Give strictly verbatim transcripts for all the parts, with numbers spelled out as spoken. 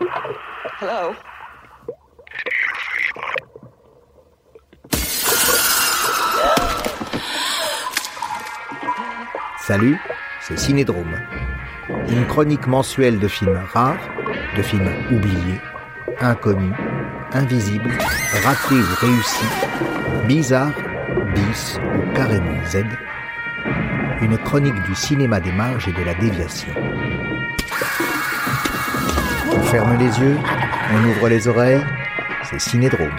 Hello? Salut, c'est Cinédrome. Une chronique mensuelle de films rares, de films oubliés, inconnus, invisibles, ratés ou réussis, bizarres, bis ou carrément Z. Une chronique du cinéma des marges et de la déviation. On ferme les yeux, on ouvre les oreilles, c'est Cinédrome.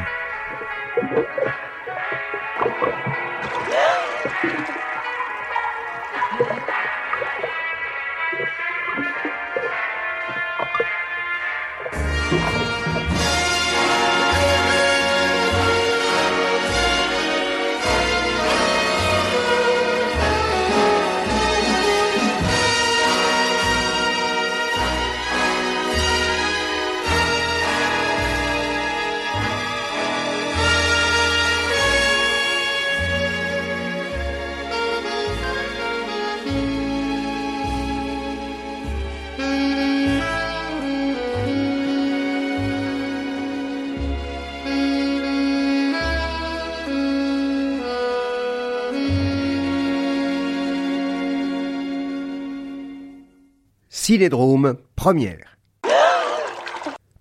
Cinédrome, première.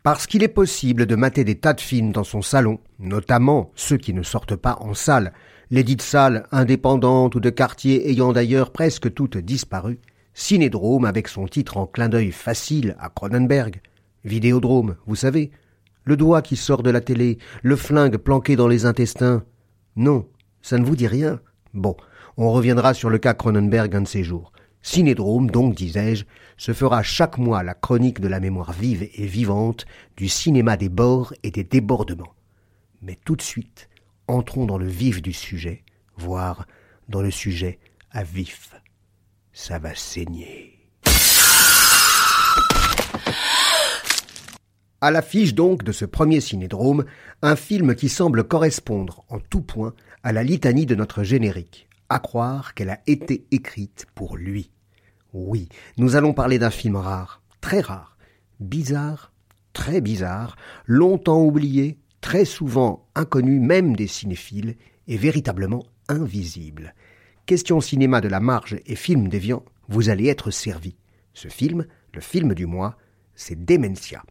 Parce qu'il est possible de mater des tas de films dans son salon, notamment ceux qui ne sortent pas en salle, les dites salles indépendantes ou de quartier ayant d'ailleurs presque toutes disparu, Cinédrome, avec son titre en clin d'œil facile à Cronenberg, Vidéodrome, vous savez, le doigt qui sort de la télé, le flingue planqué dans les intestins. Non, ça ne vous dit rien. Bon, on reviendra sur le cas Cronenberg un de ces jours. Cinédrome, donc, disais-je, se fera chaque mois la chronique de la mémoire vive et vivante du cinéma des bords et des débordements. Mais tout de suite, entrons dans le vif du sujet, voire dans le sujet à vif. Ça va saigner. À l'affiche donc de ce premier Cinédrome, un film qui semble correspondre en tout point à la litanie de notre générique. À croire qu'elle a été écrite pour lui. Oui, nous allons parler d'un film rare, très rare, bizarre, très bizarre, longtemps oublié, très souvent inconnu même des cinéphiles et véritablement invisible. Question cinéma de la marge et film déviant, vous allez être servi. Ce film, le film du mois, c'est Dementia.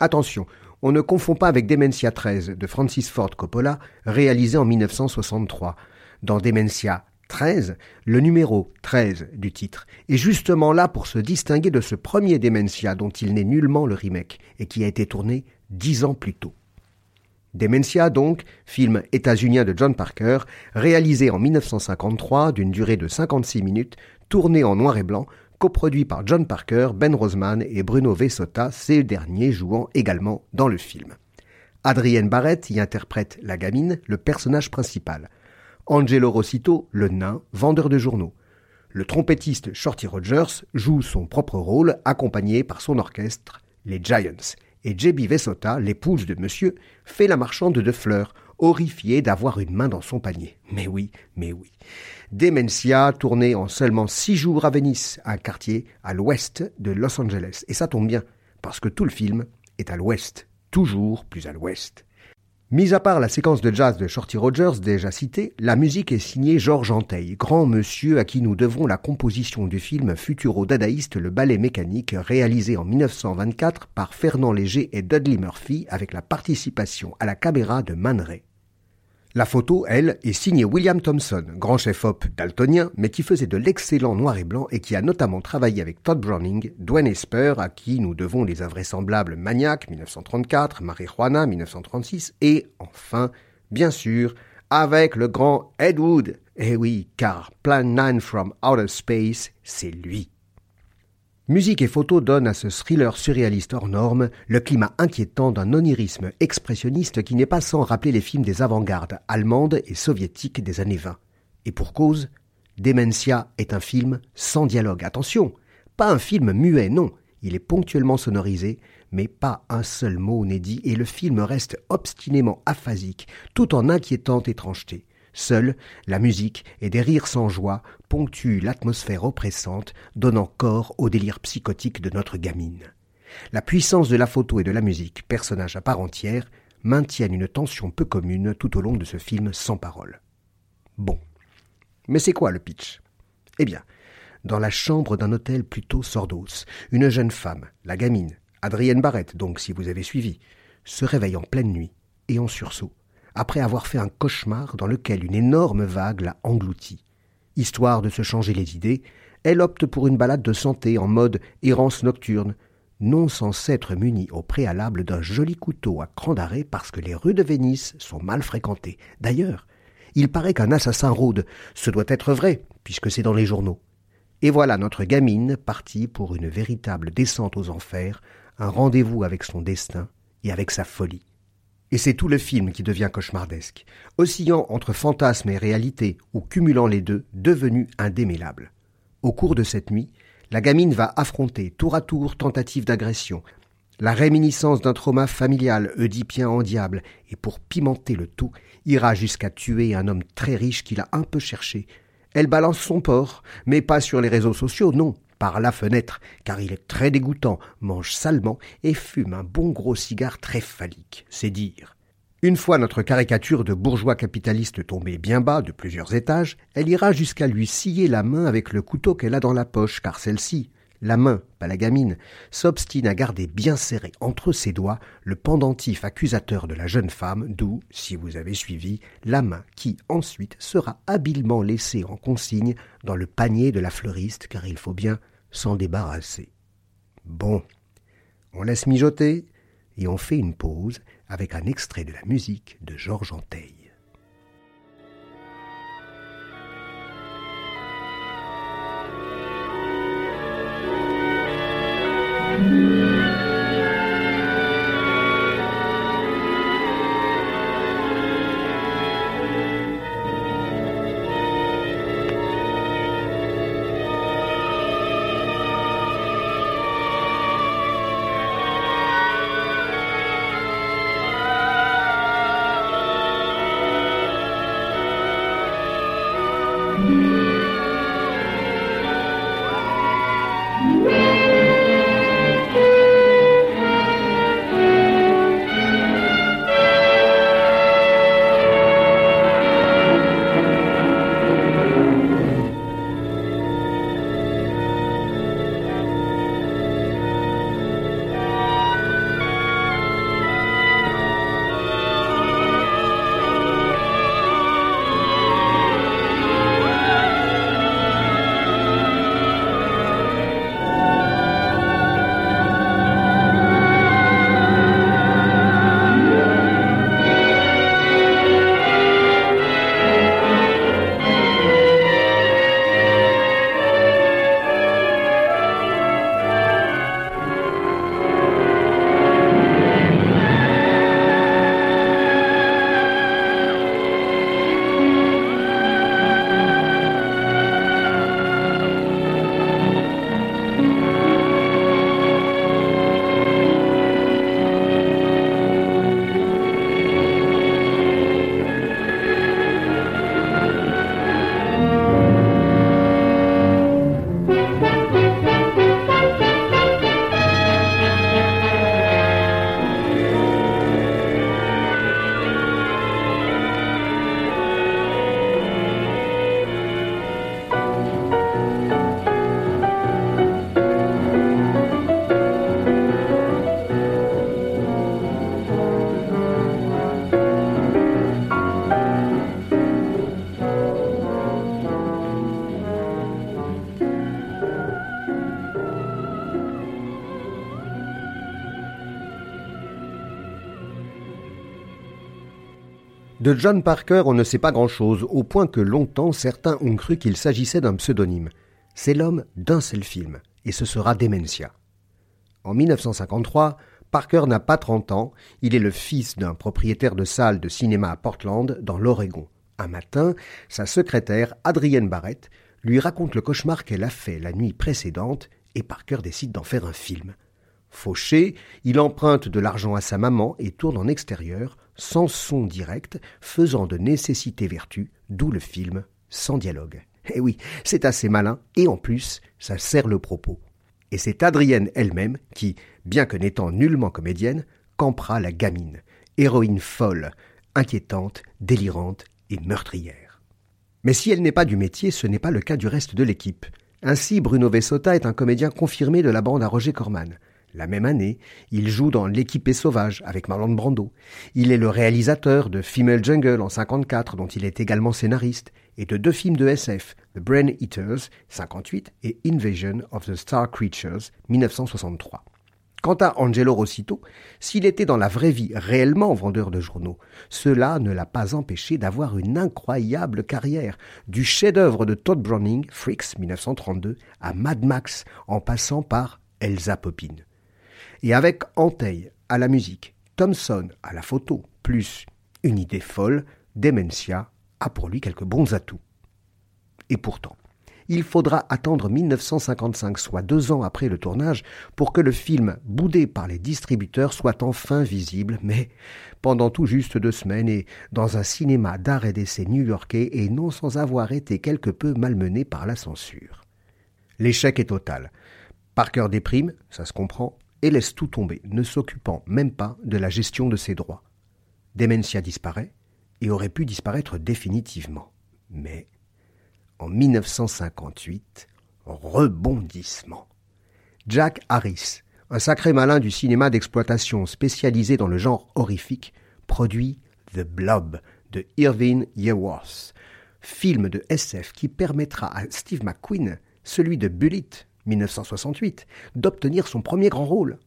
Attention, on ne confond pas avec Dementia treize de Francis Ford Coppola, réalisé en dix-neuf cent soixante-trois. Dans Dementia treize, le numéro treize du titre est justement là pour se distinguer de ce premier Dementia dont il n'est nullement le remake et qui a été tourné dix ans plus tôt. Dementia donc, film états-unien de John Parker, réalisé en dix-neuf cent cinquante-trois d'une durée de cinquante-six minutes, tourné en noir et blanc, coproduit par John Parker, Ben Roseman et Bruno Vesota, ces derniers jouant également dans le film. Adrienne Barrett y interprète la gamine, le personnage principal. Angelo Rossitto, le nain, vendeur de journaux. Le trompettiste Shorty Rogers joue son propre rôle, accompagné par son orchestre, les Giants. Et J B Vesota, l'épouse de monsieur, fait la marchande de fleurs, horrifiée d'avoir une main dans son panier. Mais oui, mais oui. Dementia, tournée en seulement six jours à Venice, un quartier à l'ouest de Los Angeles. Et ça tombe bien, parce que tout le film est à l'ouest, toujours plus à l'ouest. Mis à part la séquence de jazz de Shorty Rogers, déjà citée, la musique est signée Georges Antheil, grand monsieur à qui nous devons la composition du film futuro-dadaïste Le Ballet Mécanique, réalisé en dix-neuf cent vingt-quatre par Fernand Léger et Dudley Murphy, avec la participation à la caméra de Man Ray. La photo, elle, est signée William Thompson, grand chef-op daltonien, mais qui faisait de l'excellent noir et blanc et qui a notamment travaillé avec Tod Browning, Dwayne Esper, à qui nous devons les invraisemblables Maniac, dix-neuf cent trente-quatre, Marijuana, dix-neuf cent trente-six, et enfin, bien sûr, avec le grand Ed Wood. Eh oui, car Plan neuf from Outer Space, c'est lui. Musique et photos donnent à ce thriller surréaliste hors norme le climat inquiétant d'un onirisme expressionniste qui n'est pas sans rappeler les films des avant-gardes allemandes et soviétiques des années vingt. Et pour cause, Dementia est un film sans dialogue. Attention, pas un film muet, non. Il est ponctuellement sonorisé, mais pas un seul mot n'est dit et le film reste obstinément aphasique, tout en inquiétante étrangeté. Seule, la musique et des rires sans joie ponctuent l'atmosphère oppressante, donnant corps au délire psychotique de notre gamine. La puissance de la photo et de la musique, personnages à part entière, maintiennent une tension peu commune tout au long de ce film sans parole. Bon. Mais c'est quoi le pitch ? Eh bien, dans la chambre d'un hôtel plutôt sordos, une jeune femme, la gamine, Adrienne Barrett donc si vous avez suivi, se réveille en pleine nuit et en sursaut, après avoir fait un cauchemar dans lequel une énorme vague l'a engloutie. Histoire de se changer les idées, elle opte pour une balade de santé en mode errance nocturne, non sans s'être munie au préalable d'un joli couteau à cran d'arrêt parce que les rues de Venise sont mal fréquentées. D'ailleurs, il paraît qu'un assassin rôde, ce doit être vrai, puisque c'est dans les journaux. Et voilà notre gamine partie pour une véritable descente aux enfers, un rendez-vous avec son destin et avec sa folie. Et c'est tout le film qui devient cauchemardesque, oscillant entre fantasme et réalité ou cumulant les deux, devenu indémêlable. Au cours de cette nuit, la gamine va affronter tour à tour tentative d'agression, la réminiscence d'un trauma familial oedipien en diable, et pour pimenter le tout, ira jusqu'à tuer un homme très riche qu'il a un peu cherché. Elle balance son porc, mais pas sur les réseaux sociaux, non, par la fenêtre, car il est très dégoûtant, mange salement et fume un bon gros cigare très phallique, c'est dire. Une fois notre caricature de bourgeois capitaliste tombée bien bas de plusieurs étages, elle ira jusqu'à lui scier la main avec le couteau qu'elle a dans la poche, car celle-ci, la main, pas la gamine, s'obstine à garder bien serré entre ses doigts le pendentif accusateur de la jeune femme, d'où, si vous avez suivi, la main qui, ensuite, sera habilement laissée en consigne dans le panier de la fleuriste, car il faut bien s'en débarrasser. Bon, on laisse mijoter et on fait une pause avec un extrait de la musique de Georges Antheil. De John Parker, on ne sait pas grand-chose, au point que longtemps, certains ont cru qu'il s'agissait d'un pseudonyme. C'est l'homme d'un seul film, et ce sera Dementia. En dix-neuf cent cinquante-trois, Parker n'a pas trente ans, il est le fils d'un propriétaire de salle de cinéma à Portland, dans l'Oregon. Un matin, sa secrétaire, Adrienne Barrett, lui raconte le cauchemar qu'elle a fait la nuit précédente, et Parker décide d'en faire un film. Fauché, il emprunte de l'argent à sa maman et tourne en extérieur, sans son direct, faisant de nécessité vertu, d'où le film sans dialogue. Eh oui, c'est assez malin, et en plus, ça sert le propos. Et c'est Adrienne elle-même qui, bien que n'étant nullement comédienne, campera la gamine, héroïne folle, inquiétante, délirante et meurtrière. Mais si elle n'est pas du métier, ce n'est pas le cas du reste de l'équipe. Ainsi, Bruno Vesota est un comédien confirmé de la bande à Roger Corman. La même année, il joue dans L'équipé sauvage avec Marlon Brando. Il est le réalisateur de Female Jungle en cinquante-quatre, dont il est également scénariste, et de deux films de S F, The Brain Eaters, cinquante-huit, et Invasion of the Star Creatures, mille neuf cent soixante-trois. Quant à Angelo Rossitto, s'il était dans la vraie vie réellement vendeur de journaux, cela ne l'a pas empêché d'avoir une incroyable carrière, du chef-d'œuvre de Tod Browning, Freaks, mille neuf cent trente-deux, à Mad Max, en passant par Elsa Poppin. Et avec Antheil à la musique, Thompson à la photo, plus une idée folle, Dementia a pour lui quelques bons atouts. Et pourtant, il faudra attendre mille neuf cent cinquante-cinq, soit deux ans après le tournage, pour que le film, boudé par les distributeurs, soit enfin visible, mais pendant tout juste deux semaines et dans un cinéma d'art et d'essai new-yorkais et non sans avoir été quelque peu malmené par la censure. L'échec est total. Parker déprime, ça se comprend, et laisse tout tomber, ne s'occupant même pas de la gestion de ses droits. Dementia disparaît et aurait pu disparaître définitivement. Mais en mille neuf cent cinquante-huit, rebondissement. Jack Harris, un sacré malin du cinéma d'exploitation spécialisé dans le genre horrifique, produit The Blob de Irving Yeworth, film de S F qui permettra à Steve McQueen, celui de Bullitt, mille neuf cent soixante-huit, d'obtenir son premier grand rôle.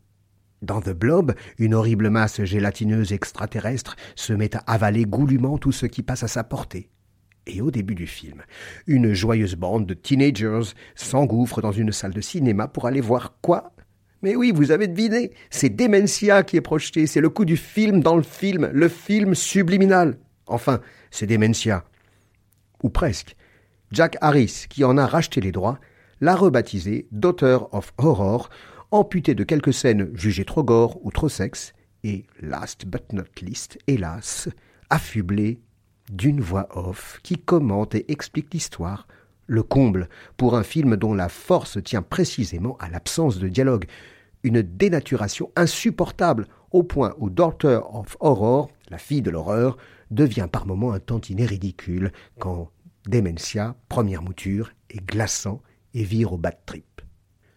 Dans The Blob, une horrible masse gélatineuse extraterrestre se met à avaler goulûment tout ce qui passe à sa portée. Et au début du film, une joyeuse bande de teenagers s'engouffre dans une salle de cinéma pour aller voir quoi ? Mais oui, vous avez deviné, c'est Dementia qui est projeté, c'est le coup du film dans le film, le film subliminal. Enfin, c'est Dementia. Ou presque. Jack Harris, qui en a racheté les droits, l'a rebaptisé Daughter of Horror, amputé de quelques scènes jugées trop gore ou trop sexe, et last but not least, hélas, affublé d'une voix off qui commente et explique l'histoire, le comble pour un film dont la force tient précisément à l'absence de dialogue, une dénaturation insupportable au point où Daughter of Horror, la fille de l'horreur, devient par moments un tantinet ridicule quand Dementia, première mouture, est glaçant et vire au bad trip.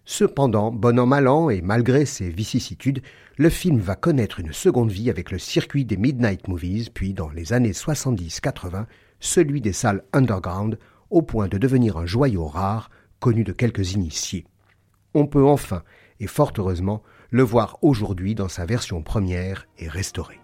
Cependant, bon an mal an et malgré ses vicissitudes, le film va connaître une seconde vie avec le circuit des Midnight Movies, puis dans les années soixante-dix quatre-vingt, celui des salles underground, au point de devenir un joyau rare, connu de quelques initiés. On peut enfin, et fort heureusement, le voir aujourd'hui dans sa version première et restaurée.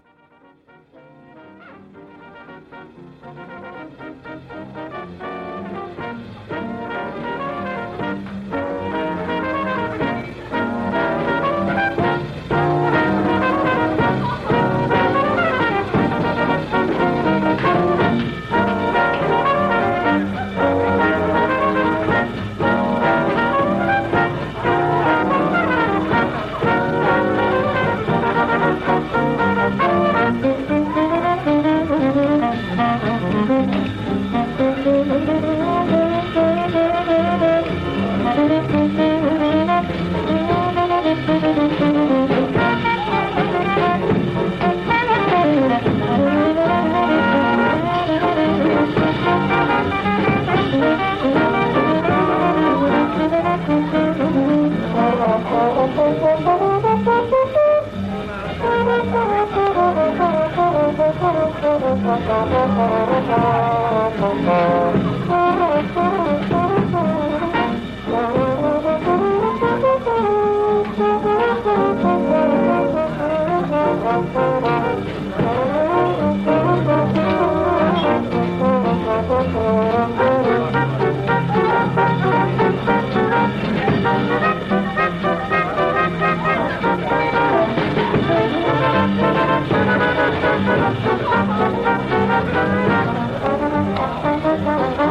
Thank you.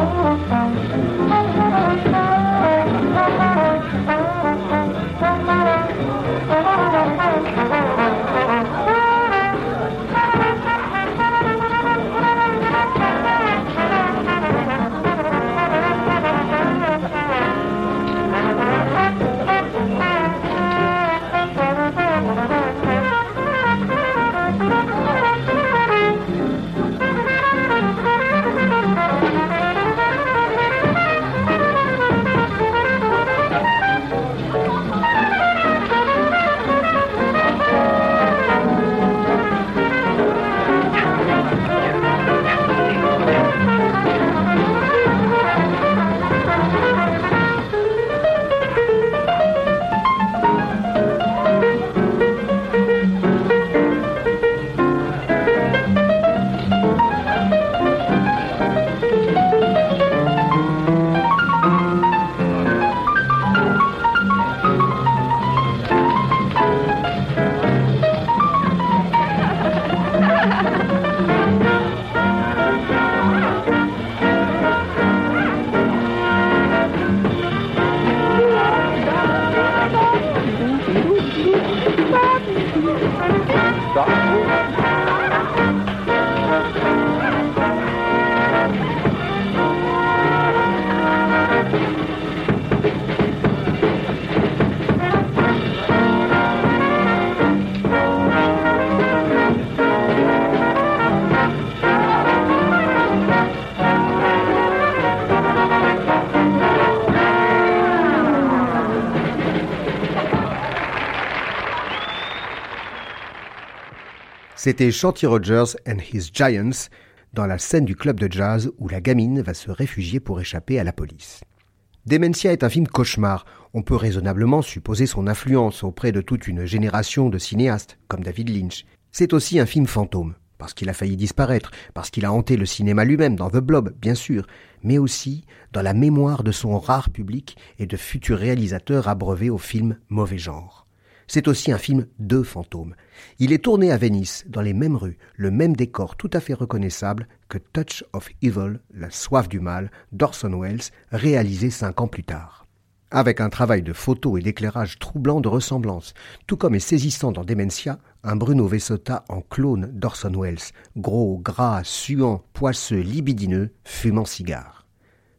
C'était Shorty Rogers and His Giants dans la scène du club de jazz où la gamine va se réfugier pour échapper à la police. Dementia est un film cauchemar. On peut raisonnablement supposer son influence auprès de toute une génération de cinéastes comme David Lynch. C'est aussi un film fantôme, parce qu'il a failli disparaître, parce qu'il a hanté le cinéma lui-même dans The Blob, bien sûr, mais aussi dans la mémoire de son rare public et de futurs réalisateurs abreuvés au film mauvais genre. C'est aussi un film de fantômes. Il est tourné à Venise, dans les mêmes rues, le même décor tout à fait reconnaissable que Touch of Evil, La soif du mal, d'Orson Welles, réalisé cinq ans plus tard. Avec un travail de photos et d'éclairage troublant de ressemblance, tout comme est saisissant dans Dementia, un Bruno Vesota en clone d'Orson Welles, gros, gras, suant, poisseux, libidineux, fumant cigare.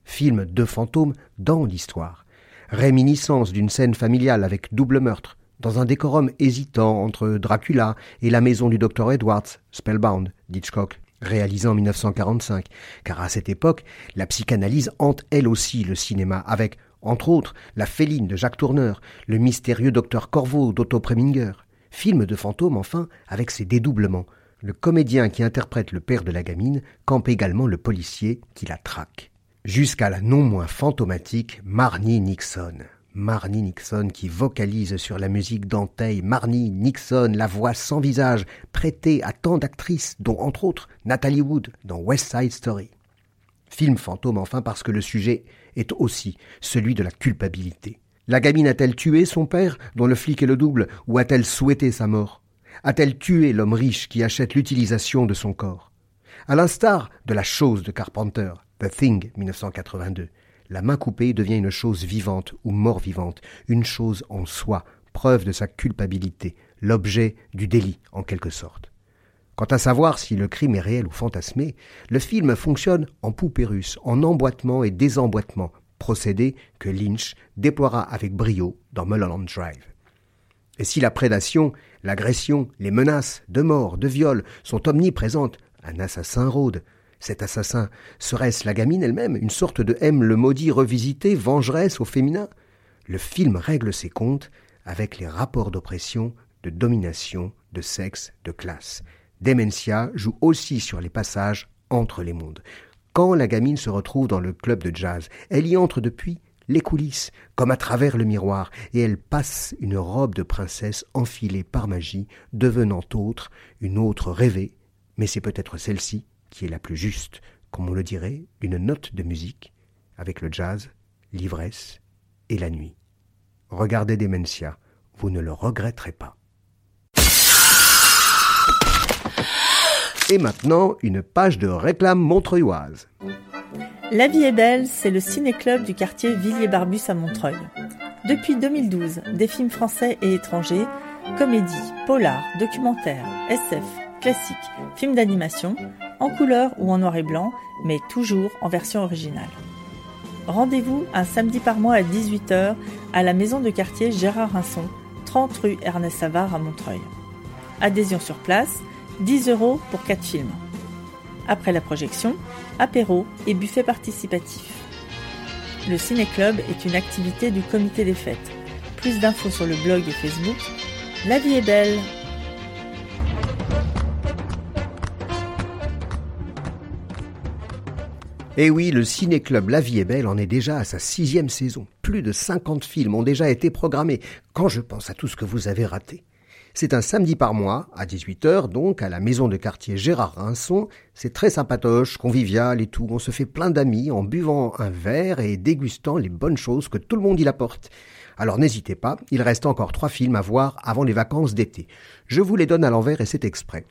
Film de fantômes dans l'histoire. Réminiscence d'une scène familiale avec double meurtre, dans un décorum hésitant entre Dracula et la maison du docteur Edwards, Spellbound, d'Hitchcock, réalisé en dix-neuf cent quarante-cinq. Car à cette époque, la psychanalyse hante elle aussi le cinéma, avec, entre autres, La Féline de Jacques Tourneur, le mystérieux docteur Corvo d'Otto Preminger. Film de fantôme, enfin, avec ses dédoublements. Le comédien qui interprète le père de la gamine campe également le policier qui la traque. Jusqu'à la non moins fantomatique Marnie Nixon. Marnie Nixon qui vocalise sur la musique d'Antheil, Marnie Nixon, la voix sans visage, prêtée à tant d'actrices, dont entre autres Natalie Wood dans West Side Story. Film fantôme enfin parce que le sujet est aussi celui de la culpabilité. La gamine a-t-elle tué son père, dont le flic est le double, ou a-t-elle souhaité sa mort ? A-t-elle tué l'homme riche qui achète l'utilisation de son corps ? À l'instar de La chose de Carpenter, The Thing, dix-neuf cent quatre-vingt-deux, la main coupée devient une chose vivante ou mort-vivante, une chose en soi, preuve de sa culpabilité, l'objet du délit en quelque sorte. Quant à savoir si le crime est réel ou fantasmé, le film fonctionne en poupée russe, en emboîtement et désemboîtement, procédé que Lynch déploiera avec brio dans Mulholland Drive. Et si la prédation, l'agression, les menaces de mort, de viol sont omniprésentes, un assassin rôde. Cet assassin, serait-ce la gamine elle-même, une sorte de M le maudit revisité, vengeresse au féminin ? Le film règle ses comptes avec les rapports d'oppression, de domination, de sexe, de classe. Dementia joue aussi sur les passages entre les mondes. Quand la gamine se retrouve dans le club de jazz, elle y entre depuis les coulisses, comme à travers le miroir, et elle passe une robe de princesse enfilée par magie, devenant autre, une autre rêvée, mais c'est peut-être celle-ci qui est la plus juste, comme on le dirait, d'une note de musique, avec le jazz, l'ivresse et la nuit. Regardez Dementia, vous ne le regretterez pas. Et maintenant, une page de réclame montreuilloise. La vie est belle, c'est le ciné-club du quartier Villiers-Barbus à Montreuil. Depuis deux mille douze, des films français et étrangers, comédies, polars, documentaires, S F, classiques, films d'animation, en couleur ou en noir et blanc, mais toujours en version originale. Rendez-vous un samedi par mois à dix-huit heures à la maison de quartier Gérard Rinson, trente rue Ernest Savard à Montreuil. Adhésion sur place, dix euros pour quatre films. Après la projection, apéro et buffet participatif. Le Ciné-Club est une activité du comité des fêtes. Plus d'infos sur le blog et Facebook. La vie est belle! Et oui, le ciné-club La Vie est Belle en est déjà à sa sixième saison. Plus de cinquante films ont déjà été programmés, quand je pense à tout ce que vous avez raté. C'est un samedi par mois, à dix-huit heures, donc, à la maison de quartier Gérard Rinson. C'est très sympatoche, convivial et tout. On se fait plein d'amis en buvant un verre et dégustant les bonnes choses que tout le monde y apporte. Alors n'hésitez pas, il reste encore trois films à voir avant les vacances d'été. Je vous les donne à l'envers et c'est exprès.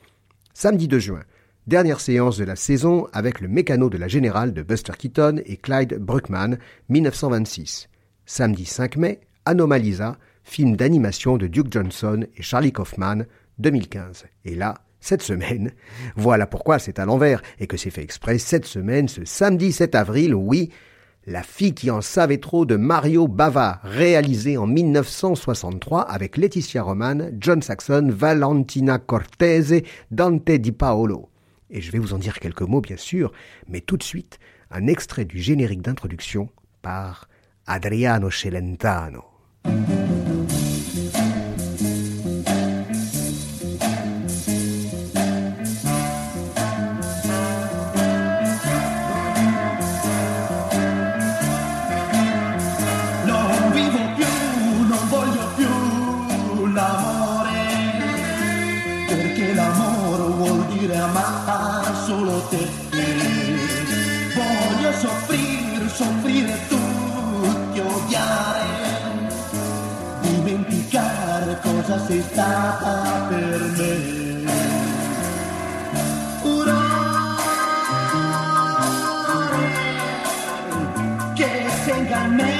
Samedi deux juin. Dernière séance de la saison avec Le mécano de la Générale de Buster Keaton et Clyde Bruckman, dix-neuf cent vingt-six. Samedi cinq mai, Anomalisa, film d'animation de Duke Johnson et Charlie Kaufman, deux mille quinze. Et là, cette semaine, voilà pourquoi c'est à l'envers et que c'est fait exprès, cette semaine, ce samedi sept avril, oui, La fille qui en savait trop de Mario Bava, réalisé en mille neuf cent soixante-trois avec Laetitia Roman, John Saxon, Valentina Cortese, Dante Di Paolo. Et je vais vous en dire quelques mots, bien sûr, mais tout de suite, un extrait du générique d'introduction par Adriano Celentano. Soffrire tutti, odiare, dimenticare cosa sei stata per me. Urrare che tenga a me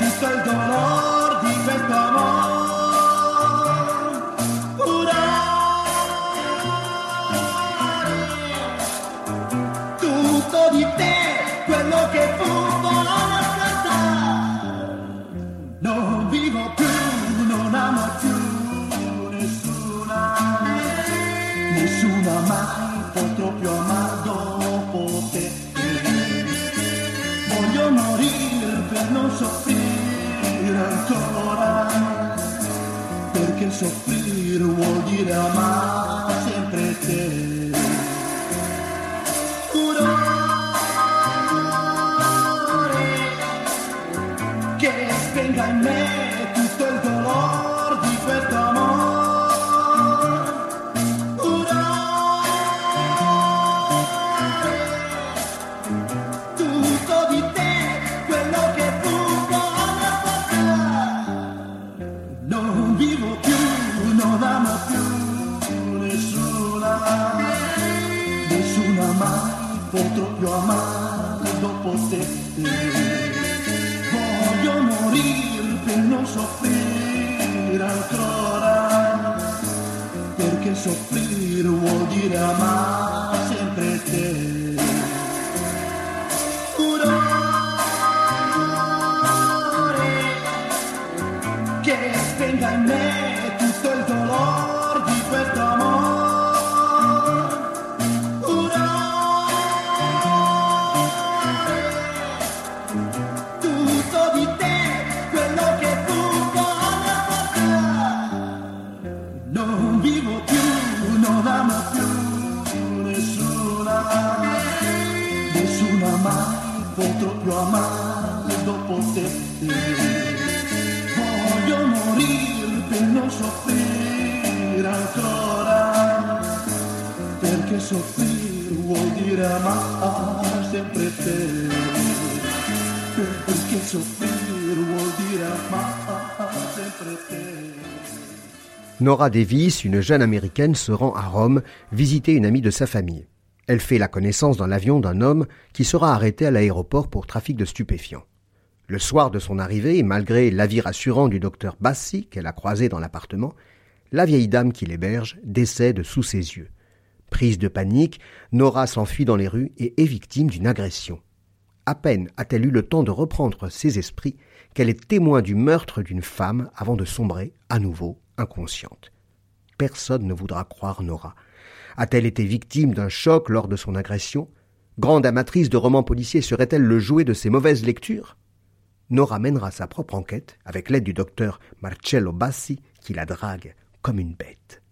tutto il dolore di questo amore. Urrare tutto di te quello che fu. Perché soffrire vuol dire amare sempre te. Un amore che spenga in me tutto il dolore di questo amore. Un amore tutto di te quello che fu. Potrò più amare dopo te. Voglio morire per non soffrire ancora. Perché soffrire vuol dire amare sempre te. Un amore che spenga in me tutto il dolore di questo amore. Potrò più amare dopo te. Voglio morire per non soffrire ancora. Perché soffrire vuol dire amare sempre te. Perché soffrire vuol dire amare sempre te. Nora Davis, une jeune américaine, se rend à Rome visiter une amie de sa famille. Elle fait la connaissance dans l'avion d'un homme qui sera arrêté à l'aéroport pour trafic de stupéfiants. Le soir de son arrivée, et malgré l'avis rassurant du docteur Bassi qu'elle a croisé dans l'appartement, la vieille dame qui l'héberge décède sous ses yeux. Prise de panique, Nora s'enfuit dans les rues et est victime d'une agression. À peine a-t-elle eu le temps de reprendre ses esprits qu'elle est témoin du meurtre d'une femme avant de sombrer, à nouveau, inconsciente. Personne ne voudra croire Nora. A-t-elle été victime d'un choc lors de son agression? Grande amatrice de romans policiers, serait-elle le jouet de ses mauvaises lectures? Nora mènera sa propre enquête avec l'aide du docteur Marcello Bassi qui la drague comme une bête.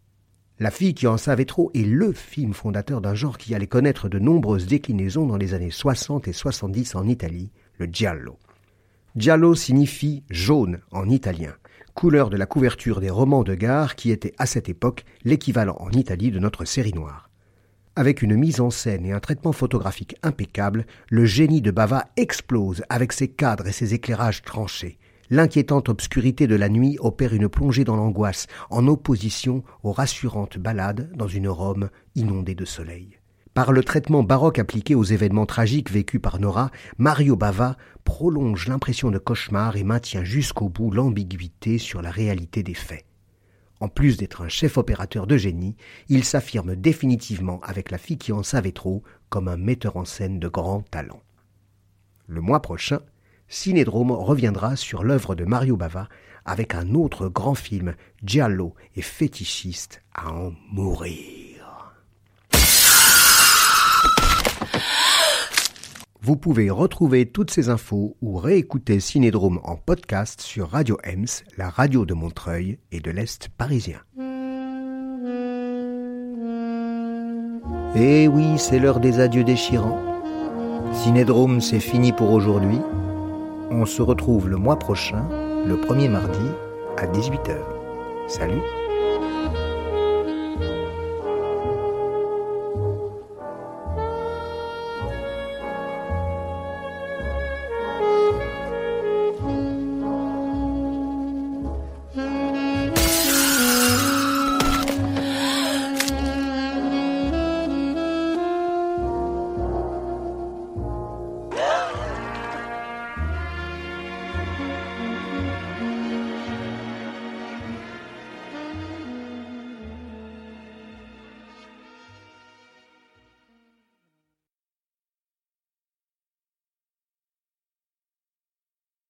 La fille qui en savait trop est le film fondateur d'un genre qui allait connaître de nombreuses déclinaisons dans les années soixante et soixante-dix en Italie, le giallo. Giallo signifie « jaune » en italien, couleur de la couverture des romans de gare qui était à cette époque l'équivalent en Italie de notre série noire. Avec une mise en scène et un traitement photographique impeccable, le génie de Bava explose avec ses cadres et ses éclairages tranchés. L'inquiétante obscurité de la nuit opère une plongée dans l'angoisse, en opposition aux rassurantes balades dans une Rome inondée de soleil. Par le traitement baroque appliqué aux événements tragiques vécus par Nora, Mario Bava prolonge l'impression de cauchemar et maintient jusqu'au bout l'ambiguïté sur la réalité des faits. En plus d'être un chef opérateur de génie, il s'affirme définitivement avec La fille qui en savait trop comme un metteur en scène de grand talent. Le mois prochain, Cinédrome reviendra sur l'œuvre de Mario Bava avec un autre grand film, giallo et fétichiste à en mourir. Vous pouvez retrouver toutes ces infos ou réécouter Cinédrome en podcast sur Radio Ems, la radio de Montreuil et de l'Est parisien. Et oui, c'est l'heure des adieux déchirants. Cinédrome, c'est fini pour aujourd'hui. On se retrouve le mois prochain, le premier mardi, à dix-huit heures. Salut!